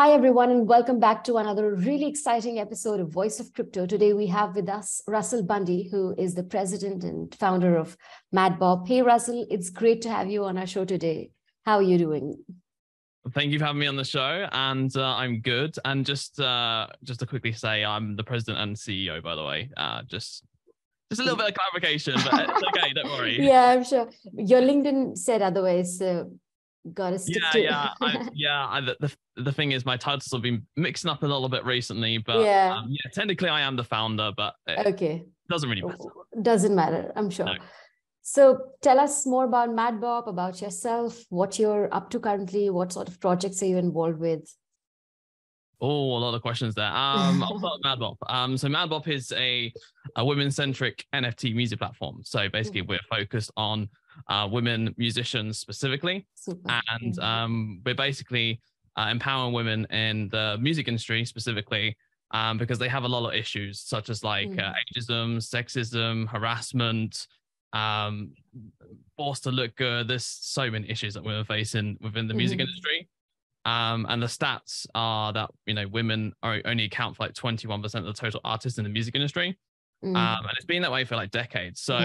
Hi, everyone, and welcome back to another really exciting episode of Voice of Crypto. Today, we have with us Russell Bundy, who is the president and founder of MadBop. Hey, Russell, it's great to have you on our show today. How are you doing? Thank you for having me on the show, and I'm good. And just to quickly say, I'm the president and CEO, by the way. Just a little bit of clarification, but it's okay, don't worry. Yeah, I'm sure. Your LinkedIn said otherwise, so gotta stick to it. The thing is, my titles have been mixing up a little bit recently, but technically I am the founder, but it doesn't really matter. Doesn't matter, I'm sure. No. So tell us more about MadBop, about yourself, what you're up to currently, what sort of projects are you involved with? Oh, a lot of questions there. I'll start with MadBop. So MadBop is a women-centric NFT music platform. So basically we're focused on women musicians specifically. Super. And we're basically empowering women in the music industry specifically because they have a lot of issues such as like ageism, sexism, harassment, forced to look good. There's so many issues that we're facing within the music industry. And the stats are that, you know, women only account for like 21% of the total artists in the music industry. And it's been that way for like decades. So,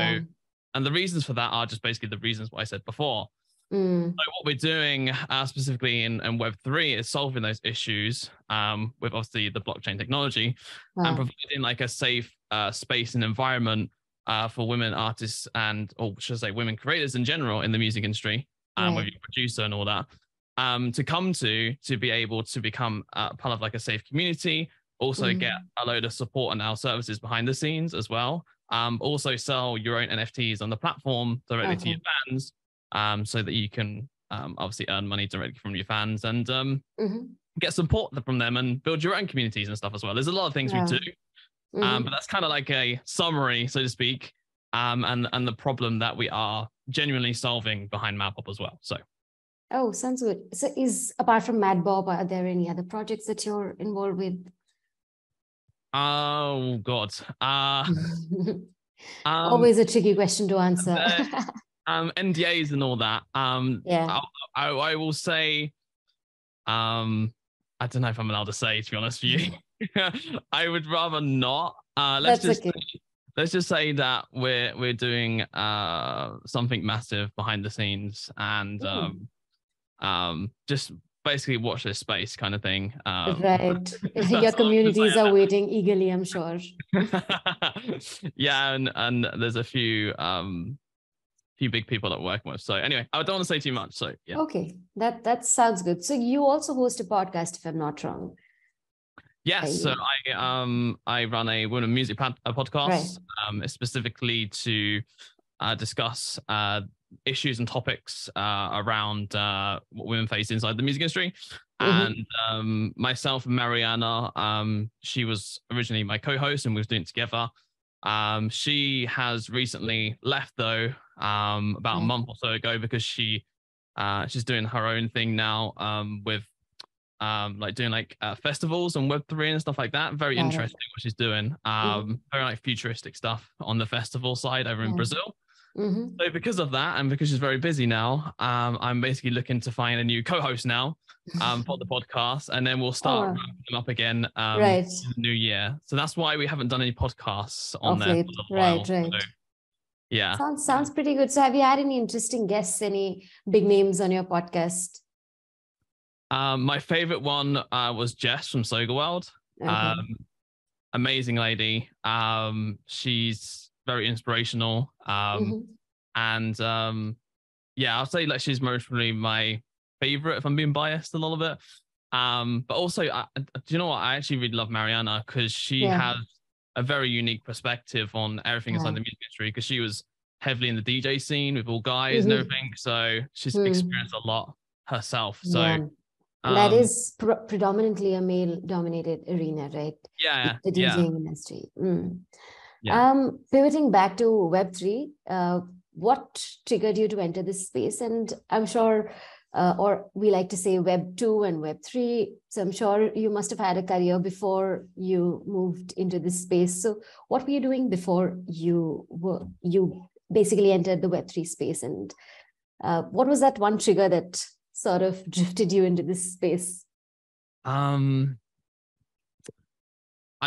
and the reasons for that are just basically the reasons what I said before. So what we're doing specifically in Web3 is solving those issues with obviously the blockchain technology and providing like a safe space and environment for women artists and, or should I say, women creators in general in the music industry, with your producer and all that, to come to be able to become part of like a safe community, also get a load of support on our services behind the scenes as well. Also sell your own NFTs on the platform directly to your fans. So that you can obviously earn money directly from your fans and get support from them and build your own communities and stuff as well. There's a lot of things we do, but that's kind of like a summary, so to speak, and the problem that we are genuinely solving behind MadBop as well. So, oh, sounds good. So, apart from MadBop, are there any other projects that you're involved with? Oh God, always a tricky question to answer. NDAs and all that. I will say, I don't know if I'm allowed to say, to be honest with you. I would rather not. Let's just say that we're doing something massive behind the scenes and just basically watch this space kind of thing. Right. Your communities are waiting eagerly, I'm sure. Yeah, and there's a few big people that work with. So anyway, I don't want to say too much. So yeah. Okay. That sounds good. So you also host a podcast, if I'm not wrong. Yes. So I run a women music podcast. Right. Specifically to discuss issues and topics around what women face inside the music industry. And myself and Mariana, she was originally my co-host and we were doing it together. She has recently left though, about a month or so ago, because she's doing her own thing now, with, like doing like festivals and Web3 and stuff like that. Very interesting what she's doing. Very like futuristic stuff on the festival side over in Brazil. So because of that, and because she's very busy now, I'm basically looking to find a new co-host now for the podcast, and then we'll start wrapping them up again in the new year. So that's why we haven't done any podcasts on there for a while. Right. So, yeah. Sounds pretty good. So have you had any interesting guests, any big names on your podcast? My favorite one was Jess from Soga World. Amazing lady. She's very inspirational. And I'll say like she's mostly my favorite, if I'm being biased a little bit. But also, do you know what? I actually really love Mariana because she has a very unique perspective on everything inside the music industry, because she was heavily in the DJ scene with all guys and everything. So she's experienced a lot herself. So that is predominantly a male-dominated arena, right? Yeah. The DJing industry. Yeah. Pivoting back to Web3, what triggered you to enter this space? And I'm sure, or we like to say Web 2 and Web 3. So I'm sure you must have had a career before you moved into this space. So what were you doing before you basically entered the Web3 space? And what was that one trigger that sort of drifted you into this space? I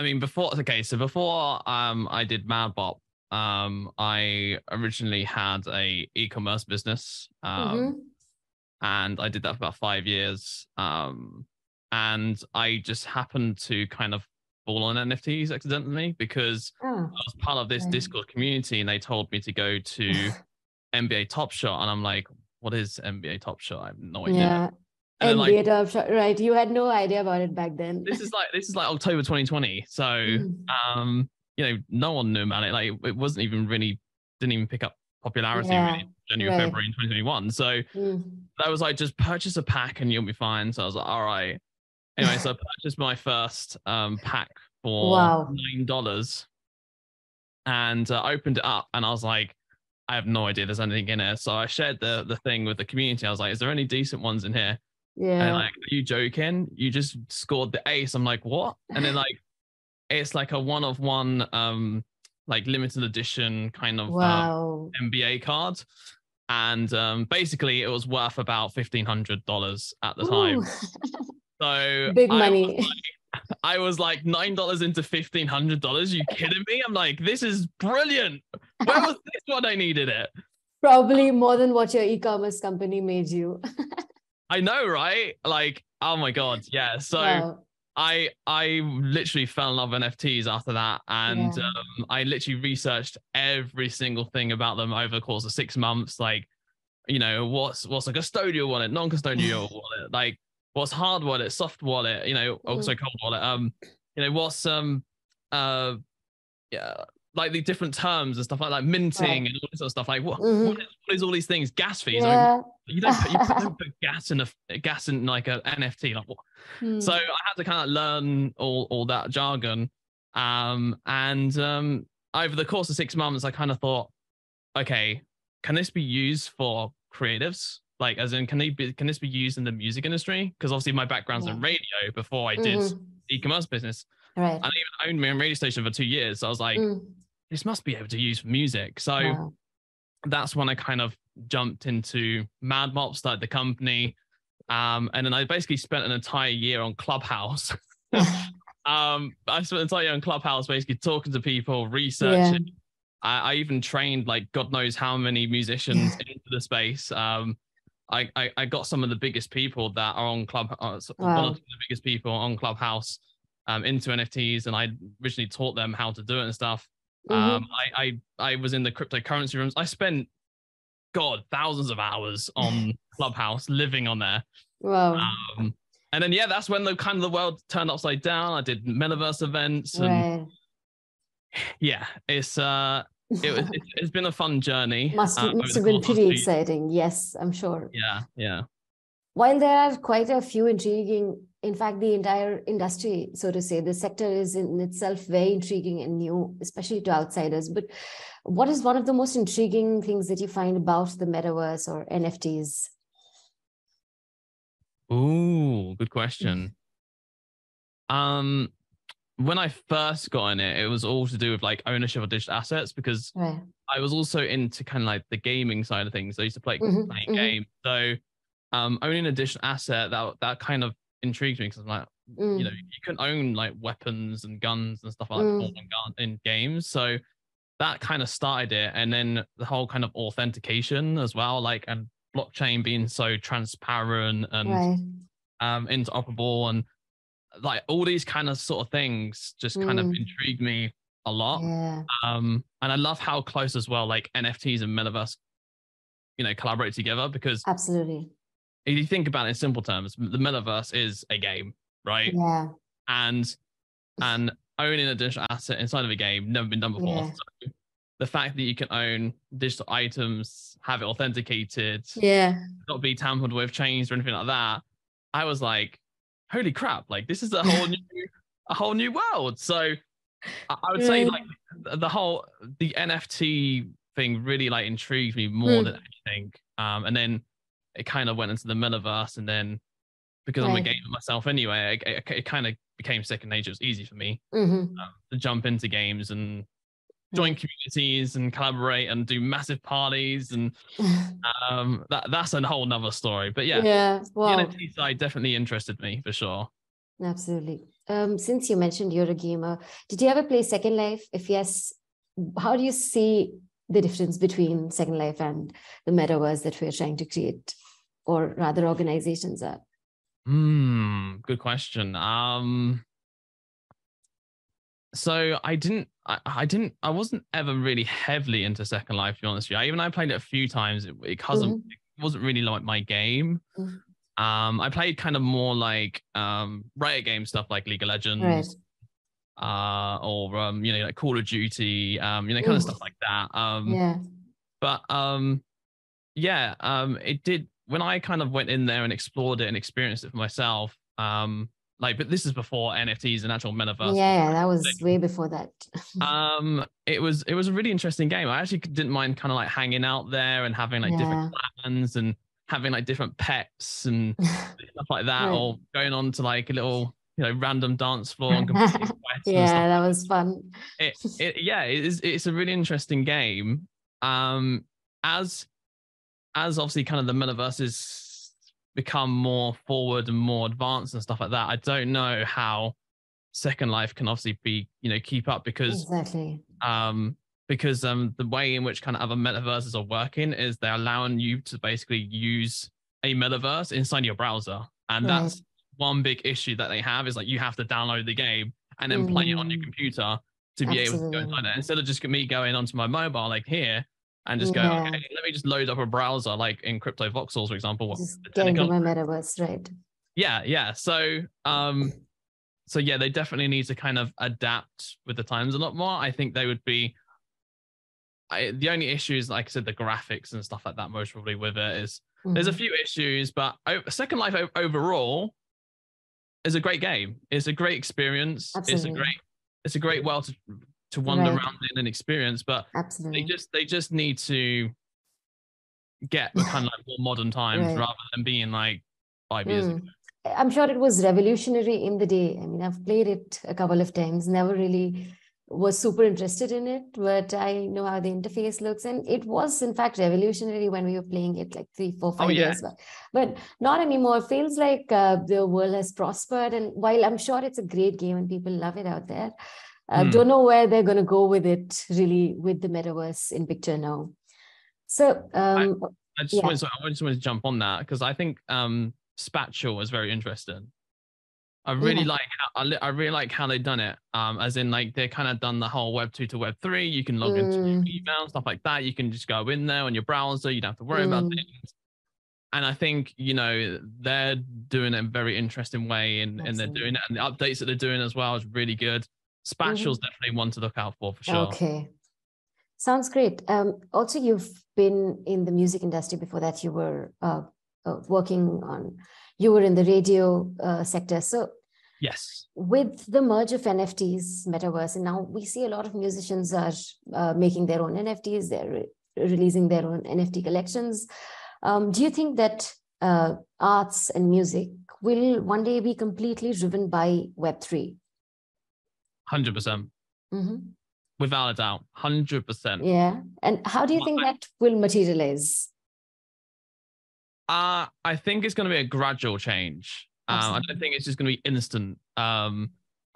mean, before I did MadBop, I originally had a e-commerce business, and I did that for about 5 years. And I just happened to kind of fall on NFTs accidentally because I was part of this Discord community and they told me to go to NBA Top Shot. And I'm like, what is NBA Top Shot? I have no idea. Yeah. And NBA Top Shot, right. You had no idea about it back then. This is like October 2020. So, you know, no one knew about it. Like it wasn't even really, didn't even pick up popularity really in January, February in 2021. So that was like, just purchase a pack and you'll be fine. So I was like, all right. Anyway, so I purchased my first pack for $9 and opened it up and I was like, I have no idea there's anything in here. So I shared the thing with the community. I was like, is there any decent ones in here? Yeah. And like, are you joking? You just scored the ace. I'm like, what? And then like, it's like a one-of-one, like limited edition kind of NBA card. And basically it was worth about $1,500 at the time. So big money. I was like $9 into $1,500. You kidding me? I'm like, this is brilliant. Where was this when I needed it? Probably more than what your e-commerce company made you. I know, right? Like, oh my God. Yeah. So I literally fell in love with NFTs after that. And I literally researched every single thing about them over the course of 6 months. Like, you know, what's a custodial wallet, non-custodial wallet, like, what's hard wallet, soft wallet, you know, also cold wallet, you know, what's, like the different terms and stuff like minting and all this sort of stuff. Like what is all these things? Gas fees. Yeah. Like, you don't put gas in like an NFT. Like what? So I had to kind of learn all that jargon. And over the course of 6 months, I kind of thought, okay, can this be used for creatives? Like, as in, can this be used in the music industry? Because obviously my background's in radio before I did e-commerce business. Right. I even owned my own radio station for 2 years. So I was like, this must be able to use for music. So that's when I kind of jumped into MadBop, started the company. And then I basically spent an entire year on Clubhouse. Basically talking to people, researching. Yeah. I even trained like God knows how many musicians into the space. I got some of the biggest people that are on Clubhouse, one of the biggest people on Clubhouse into NFTs, and I originally taught them how to do it and stuff. I was in the cryptocurrency rooms. I spent thousands of hours on Clubhouse, living on there. Wow. And then that's when the kind of the world turned upside down. I did metaverse events, and it's been a fun journey. Must have been pretty exciting. Yes, I'm sure. Yeah. While there are quite a few intriguing, in fact, the entire industry, so to say, the sector is in itself very intriguing and new, especially to outsiders. But what is one of the most intriguing things that you find about the metaverse or NFTs? Ooh, good question. When I first got in it, it was all to do with like ownership of digital assets because I was also into kind of like the gaming side of things. I used to play games. So owning a digital asset, that kind of intrigued me because I'm like, you know, you can own like weapons and guns and stuff like that in games. So that kind of started it. And then the whole kind of authentication as well, like and blockchain being so transparent and interoperable and like all these kind of sort of things just kind of intrigued me a lot. And I love how close as well, like NFTs and metaverse, you know, collaborate together because absolutely. If you think about it in simple terms, the metaverse is a game, right? Yeah. And owning a digital asset inside of a game, never been done before. Yeah. So the fact that you can own digital items, have it authenticated, not be tampered with, changed or anything like that. I was like, holy crap, like this is a whole new world. So I would say like the NFT thing really like intrigued me more than anything. And then it kind of went into the metaverse, and then because I'm a gamer myself anyway, it kind of became second nature. It was easy for me to jump into games and join communities and collaborate and do massive parties, and that's a whole nother story. But the NFT side definitely interested me for sure. Absolutely. Since you mentioned you're a gamer, did you ever play Second Life? If yes, how do you see the difference between Second Life and the metaverse that we're trying to create, or rather organizations are? Good question. So I wasn't ever really heavily into Second Life, to be honest with you. I played it a few times. It wasn't really like my game. Mm-hmm. I played kind of more like Riot game stuff like League of Legends, or like Call of Duty, kind of stuff like that. It did, when I kind of went in there and explored it and experienced it for myself. But this is before NFTs and actual metaverse. Yeah, that was way before that. It was a really interesting game. I actually didn't mind kind of like hanging out there and having like different plans and having like different pets and stuff like that, or going on to like a little, random dance floor. And that was fun. It's a really interesting game. As obviously kind of the metaverse has become more forward and more advanced and stuff like that, I don't know how Second Life can obviously be, keep up, because the way in which kind of other metaverses are working is they're allowing you to basically use a metaverse inside your browser. And that's one big issue that they have, is like you have to download the game and then play it on your computer to be able to go inside it. Instead of just me going onto my mobile like here and just going, okay, let me just load up a browser like in Crypto Voxels, for example. Just get into my metaverse, right? Yeah. So they definitely need to kind of adapt with the times a lot more. I think they would be... the only issue is, like I said, the graphics and stuff like that, most probably with it is there's a few issues, but Second Life overall is a great game. It's a great experience. Absolutely. It's a great world to wander around in and experience, but they just need to get the kind of like more modern times rather than being like 5 years ago. I'm sure it was revolutionary in the day. I mean, I've played it a couple of times, never really was super interested in it, but I know how the interface looks, and it was in fact revolutionary when we were playing it like 3, 4, 5 years back, but not anymore. It feels like the world has prospered, and while I'm sure it's a great game and people love it out there, I don't know where they're going to go with it really, with the metaverse in picture now. So I just wanted to jump on that, because I think Spatule is very interesting. I really like how they've done it. As in, like, they kind of done the whole Web 2 to Web 3. You can log into your email, stuff like that. You can just go in there on your browser. You don't have to worry about things. And I think they're doing it in a very interesting way, and they're doing it, and the updates that they're doing as well is really good. Spatule's definitely one to look out for sure. Okay, sounds great. Also, you've been in the music industry before that. You were You were in the radio sector. So yes, with the merge of NFTs, metaverse, and now we see a lot of musicians are making their own NFTs. They're releasing their own NFT collections. Do you think that arts and music will one day be completely driven by Web3? 100%. Without a doubt, 100%. Yeah. And how do you think that will materialize? I think it's going to be a gradual change. I don't think it's just going to be instant. A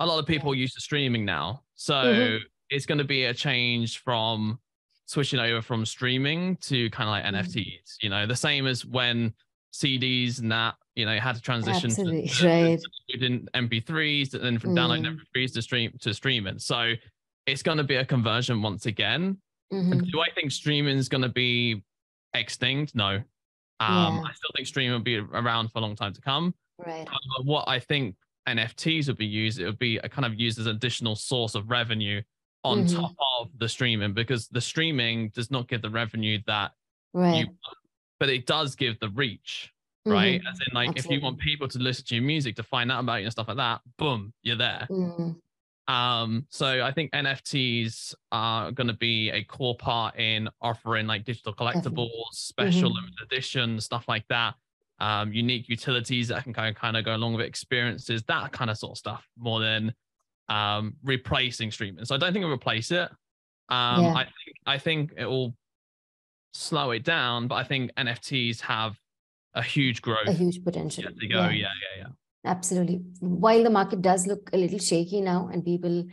lot of people are used to streaming now, so it's going to be a change from switching over from streaming to kind of like NFTs. The same as when CDs and that had to transition to MP3s, and then from downloading MP3s to streaming. So it's going to be a conversion once again. Do I think streaming is going to be extinct? No. I still think streaming will be around for a long time to come. Right. What I think NFTs would be used, it would be a kind of used as an additional source of revenue on top of the streaming, because the streaming does not give the revenue that you want, but it does give the reach, right? As in, like, if you want people to listen to your music, to find out about you and stuff like that, boom, you're there. So I think NFTs are going to be a core part in offering like digital collectibles, special limited editions, stuff like that, unique utilities that can kind of go along with experiences, that kind of sort of stuff, more than replacing streaming. So I don't think it'll replace it. I think it will slow it down, but I think NFTs have a huge growth. A huge potential. To go. Yeah. Absolutely. While the market does look a little shaky now, and people,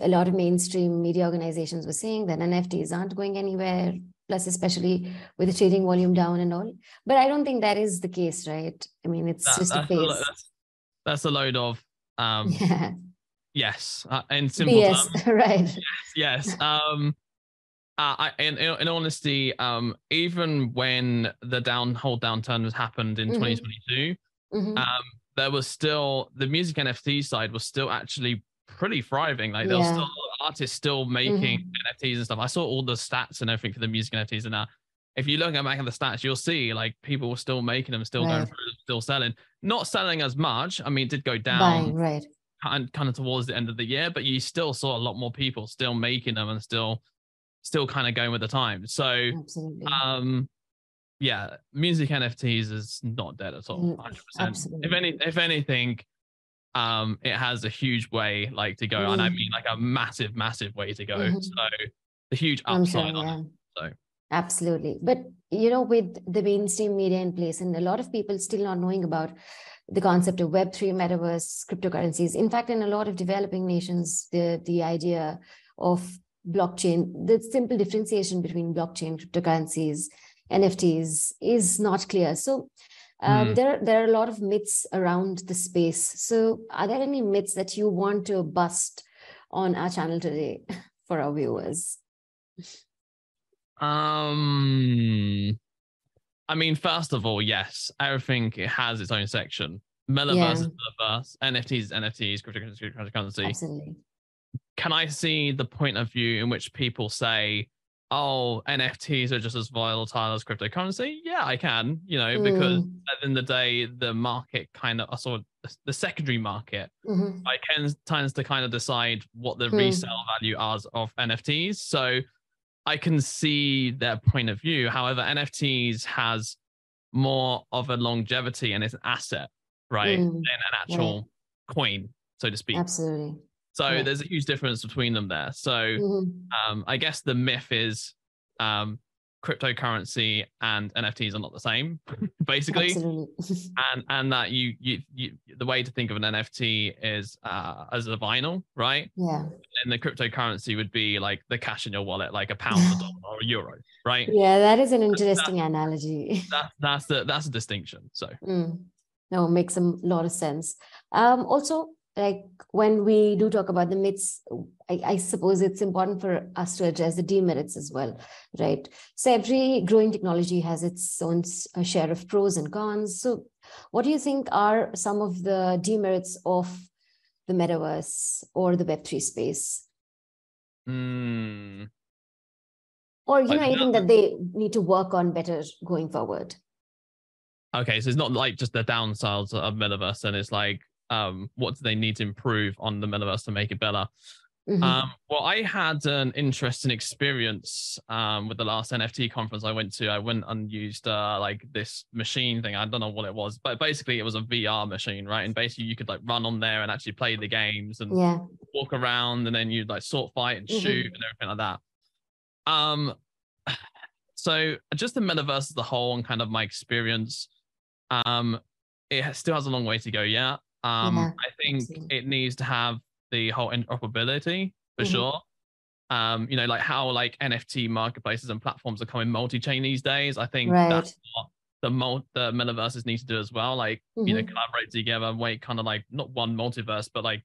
a lot of mainstream media organizations were saying that NFTs aren't going anywhere, plus especially with the trading volume down and all. But I don't think that is the case, right? I mean, it's just a phase. That's a load of... Yes, in simple terms. Right. Yes. In honesty, even when the downturn was happened in 2022, there was still the music NFT side was still actually pretty thriving. Like there was still artists still making NFTs and stuff. I saw all the stats and everything for the music NFTs, and if you look back at the stats, you'll see like people were still making them, still going through them, still selling. Not selling as much. I mean, it did go down. Buying, right. Kind of towards the end of the year, but you still saw a lot more people still making them and still kind of going with the time. So, yeah, music NFTs is not dead at all. 100%. If anything, it has a huge way to go, and I mean like a massive, massive way to go. So the huge upside on it. So absolutely, but with the mainstream media in place and a lot of people still not knowing about the concept of Web3, metaverse, cryptocurrencies. In fact, in a lot of developing nations, the idea of blockchain, the simple differentiation between blockchain, cryptocurrencies, NFTs is not clear. So there are a lot of myths around the space. So are there any myths that you want to bust on our channel today for our viewers? I mean, first of all, yes, everything has its own section. Metaverse is metaverse, NFTs is NFTs, cryptocurrency. Absolutely. Can I see the point of view in which people say, oh, NFTs are just as volatile as cryptocurrency? Yeah, I can, because at the end of the day, the market kind of, sort of the secondary market, tends to kind of decide what the resale value is of NFTs. So I can see their point of view. However, NFTs has more of a longevity and it's an asset, right? Than an actual coin, so to speak. Absolutely. So there's a huge difference between them there. So I guess the myth is cryptocurrency and NFTs are not the same, basically. And that you the way to think of an NFT is as a vinyl, right? Yeah. And the cryptocurrency would be like the cash in your wallet, like a pound, a dollar, or a euro, right? Yeah, that is an interesting analogy. That's the distinction. So no, it makes a lot of sense. Also, like when we do talk about the myths, I suppose it's important for us to address the demerits as well, right? So every growing technology has its own share of pros and cons. So what do you think are some of the demerits of the metaverse or the Web3 space? Or, anything that they need to work on better going forward? Okay, so it's not like just the downsides of metaverse, and it's like, what do they need to improve on the metaverse to make it better? Well, I had an interesting experience with the last NFT conference I went to. I went and used like this machine thing. I don't know what it was, but basically it was a VR machine, right? And basically you could like run on there and actually play the games and walk around, and then you'd like sword fight and shoot and everything like that. So just the metaverse as a whole and kind of my experience, it still has a long way to go. Yeah. I think it needs to have the whole interoperability for sure. Like how like NFT marketplaces and platforms are coming multi-chain these days. I think that's what the metaverses need to do as well. Like, collaborate together and wait, kind of like not one multiverse, but like,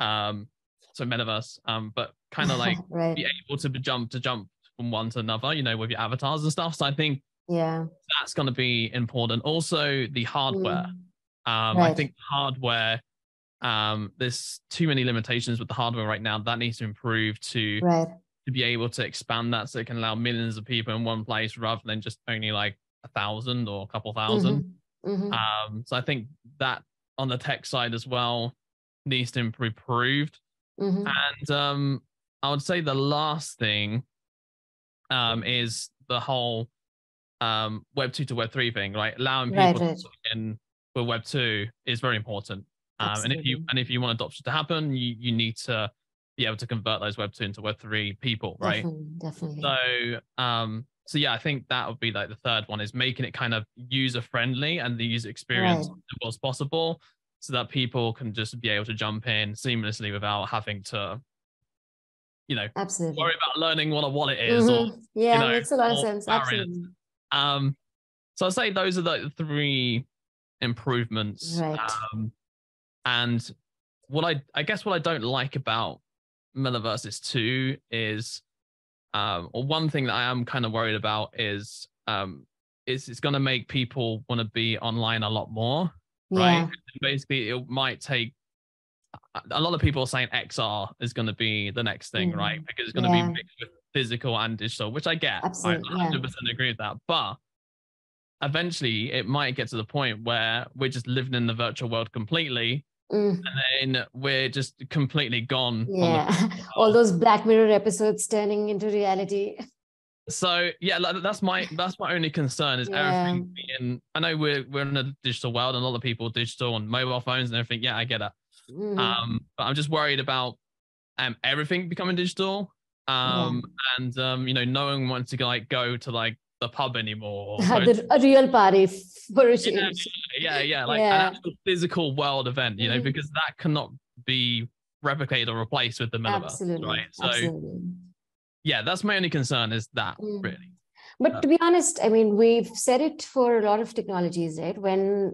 so metaverse, but kind of like be able to jump from one to another, with your avatars and stuff. So I think that's going to be important. Also the hardware. I think hardware, there's too many limitations with the hardware right now. That needs to improve to be able to expand that, so it can allow millions of people in one place rather than just only like 1,000 or a couple thousand. So I think that on the tech side as well needs to be improved. And I would say the last thing is the whole Web 2 to Web 3 thing, right? Allowing people to put in with Web 2 is very important. And if you want adoption to happen, you need to be able to convert those Web 2 into Web 3 people, right? Definitely. So yeah, I think that would be like the third one, is making it kind of user friendly and the user experience as possible. so that people can just be able to jump in seamlessly without having to, you know, absolutely worry about learning what a wallet is. Mm-hmm. Or, yeah, you know, makes a lot of sense. Absolutely. So I'd say those are the three improvements. Right. And what I guess what I don't like about Metaverse 2 is, or one thing that I am kind of worried about is it's going to make people want to be online a lot more, right? Yeah. Basically, it might take, a lot of people are saying XR is going to be the next thing, mm-hmm. right? Because it's going to be mixed with physical and digital, which I get. Absolutely, I 100% agree with that. But eventually, it might get to the point where we're just living in the virtual world completely, and then we're just completely gone. Yeah, all those Black Mirror episodes turning into reality. So yeah, that's my only concern is everything being. I know we're in a digital world, and a lot of people digital on mobile phones and everything. Yeah, I get it. Mm-hmm. But I'm just worried about everything becoming digital, and you know, no one wants to like go to like the pub anymore. A real party for a change. An actual physical world event, you know, because that cannot be replicated or replaced with the metaverse. Absolutely. Right? So, yeah, that's my only concern is that really. But to be honest, I mean, we've said it for a lot of technologies, right? When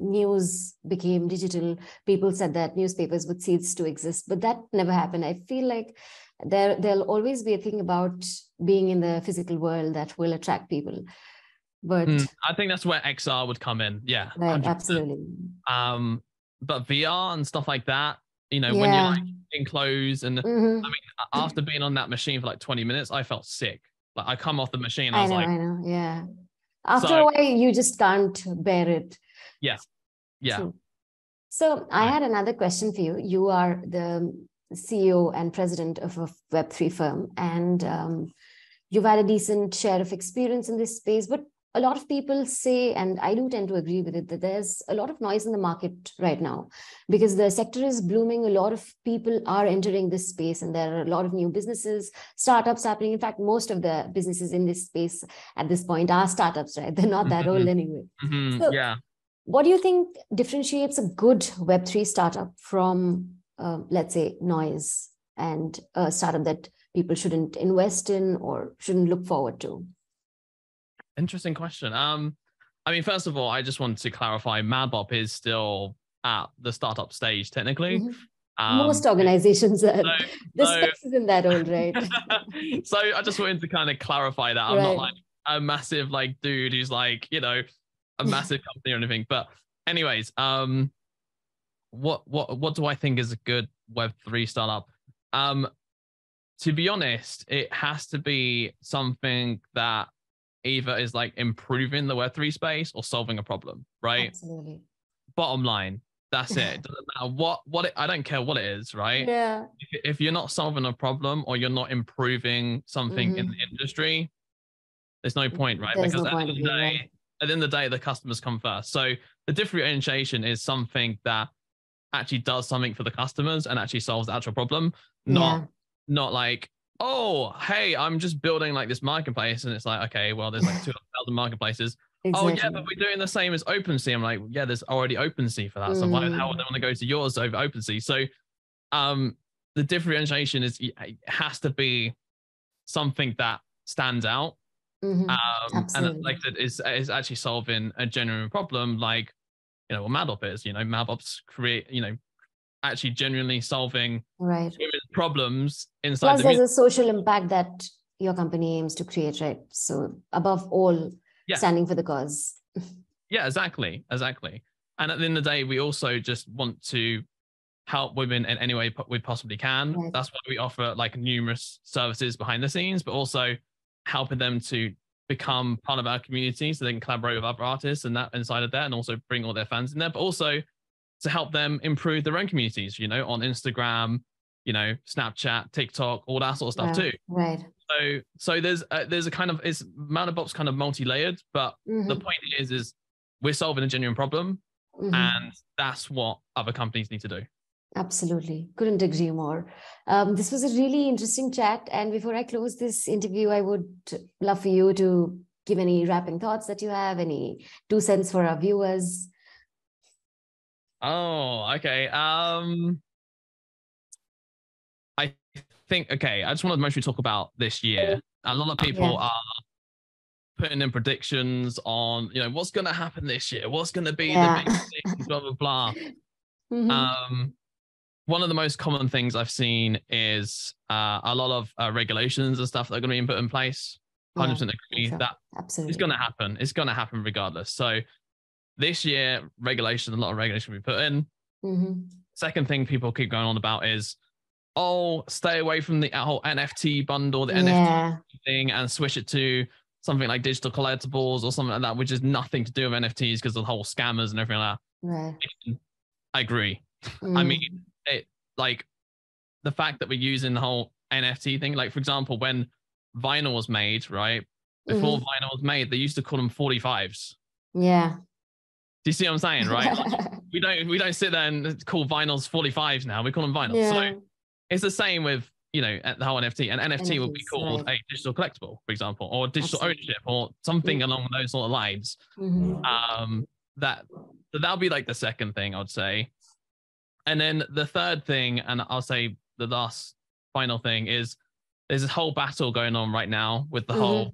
news became digital, people said that newspapers would cease to exist, but that never happened. I feel like there'll always be a thing about being in the physical world that will attract people. But I think that's where XR would come in. Yeah, right, absolutely. But VR and stuff like that, you know, when you're like in clothes and I mean, after being on that machine for like 20 minutes, I felt sick. Like I come off the machine, I was like, yeah. After a while, you just can't bear it. Yeah, yeah. So I had another question for you. You are the CEO and president of a Web3 firm, and you've had a decent share of experience in this space. But a lot of people say, and I do tend to agree with it, that there's a lot of noise in the market right now because the sector is blooming. A lot of people are entering this space and there are a lot of new businesses, startups happening. In fact, most of the businesses in this space at this point are startups, right? They're not that old anyway. So what do you think differentiates a good Web3 startup from, let's say, noise and a startup that people shouldn't invest in or shouldn't look forward to? Interesting question. I mean, first of all, I just wanted to clarify MadBop is still at the startup stage, technically. Most organizations are. So, space isn't that old, right? So I just wanted to kind of clarify that. I'm not like a massive like dude who's like, you know, a massive company or anything. But anyways, what do I think is a good Web3 startup? To be honest, it has to be something that either is like improving the Web3 space or solving a problem, right? Absolutely. Bottom line, that's it. Doesn't matter what I don't care what it is, right? Yeah. If you're not solving a problem or you're not improving something in the industry, there's no point, right? There's because at the end of the day, the customers come first. So the differentiation is something that actually does something for the customers and actually solves the actual problem, not like, oh, hey, I'm just building like this marketplace. And it's like, okay, well, there's like 200,000 marketplaces. Exactly. Oh yeah, but we're doing the same as OpenSea. I'm like, yeah, there's already OpenSea for that. So why the hell would I want to go to yours over OpenSea? So the differentiation is it has to be something that stands out. And like that is actually solving a genuine problem. Like, you know, what MadBop is, you know, MadBop's create, you know, actually genuinely solving problems inside. Plus, there's a social impact that your company aims to create, right? So above all, standing for the cause. Yeah, exactly. And at the end of the day, we also just want to help women in any way we possibly can. Right. That's why we offer like numerous services behind the scenes, but also helping them to become part of our community so they can collaborate with other artists and that inside of that, and also bring all their fans in there, but also to help them improve their own communities, you know, on Instagram, you know, Snapchat, TikTok, all that sort of stuff too. Right. So there's a kind of, it's MadBop's kind of multi-layered, but the point is we're solving a genuine problem and that's what other companies need to do. Absolutely. Couldn't agree more. This was a really interesting chat. And before I close this interview, I would love for you to give any wrapping thoughts that you have, any 2 cents for our viewers. Oh, okay. I think, okay, I just want to mostly talk about this year. A lot of people are putting in predictions on, you know, what's going to happen this year? What's going to be the big thing? Blah, blah, blah. Mm-hmm. One of the most common things I've seen is a lot of regulations and stuff that are going to be put in place. 100% agree that absolutely. It's going to happen. It's going to happen regardless. So this year, regulation, a lot of regulation will be put in. Mm-hmm. Second thing people keep going on about is, oh, stay away from the whole NFT bundle, the NFT thing, and switch it to something like digital collectibles or something like that, which is nothing to do with NFTs because of the whole scammers and everything like that. Yeah. I agree. Mm. I mean, it, like, the fact that we're using the whole NFT thing, like, for example, when vinyl was made, right? Before vinyl was made, they used to call them 45s. Yeah. Do you see what I'm saying, right? Like, we don't sit there and call vinyls 45s now. We call them vinyls. Yeah. So it's the same with, you know, the whole NFT. And NFT would be called a digital collectible, for example, or digital ownership or something along those sort of lines. Mm-hmm. That'll be like the second thing, I'd say. And then the third thing, and I'll say the last final thing, is there's this whole battle going on right now with the whole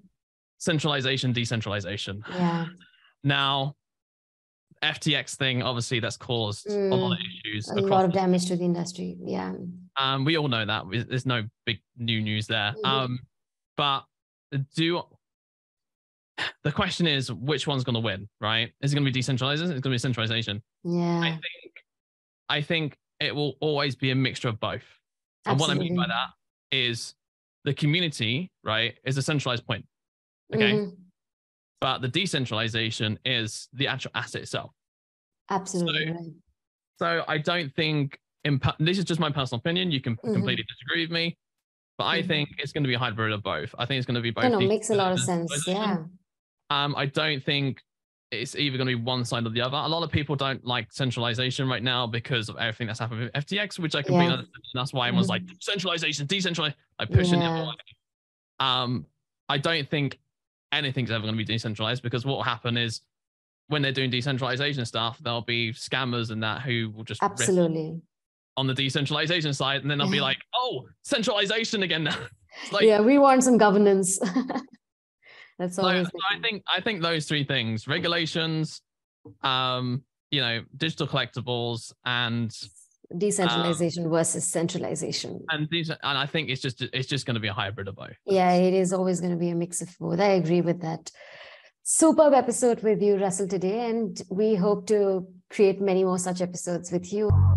centralization, decentralization. Yeah. Now, FTX thing, obviously, that's caused a lot of issues. A lot of damage to the industry, yeah. We all know that. There's no big new news there. Mm-hmm. But the question is, which one's going to win, right? Is it going to be decentralization? Is it going to be centralization? Yeah. I think it will always be a mixture of both. Absolutely. And what I mean by that is the community, right, is a centralized point. Okay. Mm-hmm. But the decentralization is the actual asset itself. Absolutely. So I don't think, this is just my personal opinion. You can completely disagree with me, but I think it's going to be a hybrid of both. I think it's going to be both. It makes a lot of sense. Yeah. I don't think it's either going to be one side or the other. A lot of people don't like centralization right now because of everything that's happened with FTX, which I can be another. That's why everyone's like centralization, decentralization, like pushing the other way. I don't think anything's ever going to be decentralized, because what will happen is when they're doing decentralization stuff, there'll be scammers and that who will just absolutely on the decentralization side, and then they'll be like, oh, centralization again now. Like, yeah, we want some governance. That's all. So I think those three things: regulations, you know, digital collectibles, and decentralization versus centralization. And I think it's just going to be a hybrid of both. Yeah, it is always going to be a mix of both. I agree with that. Superb episode with you, Russell, today, and we hope to create many more such episodes with you.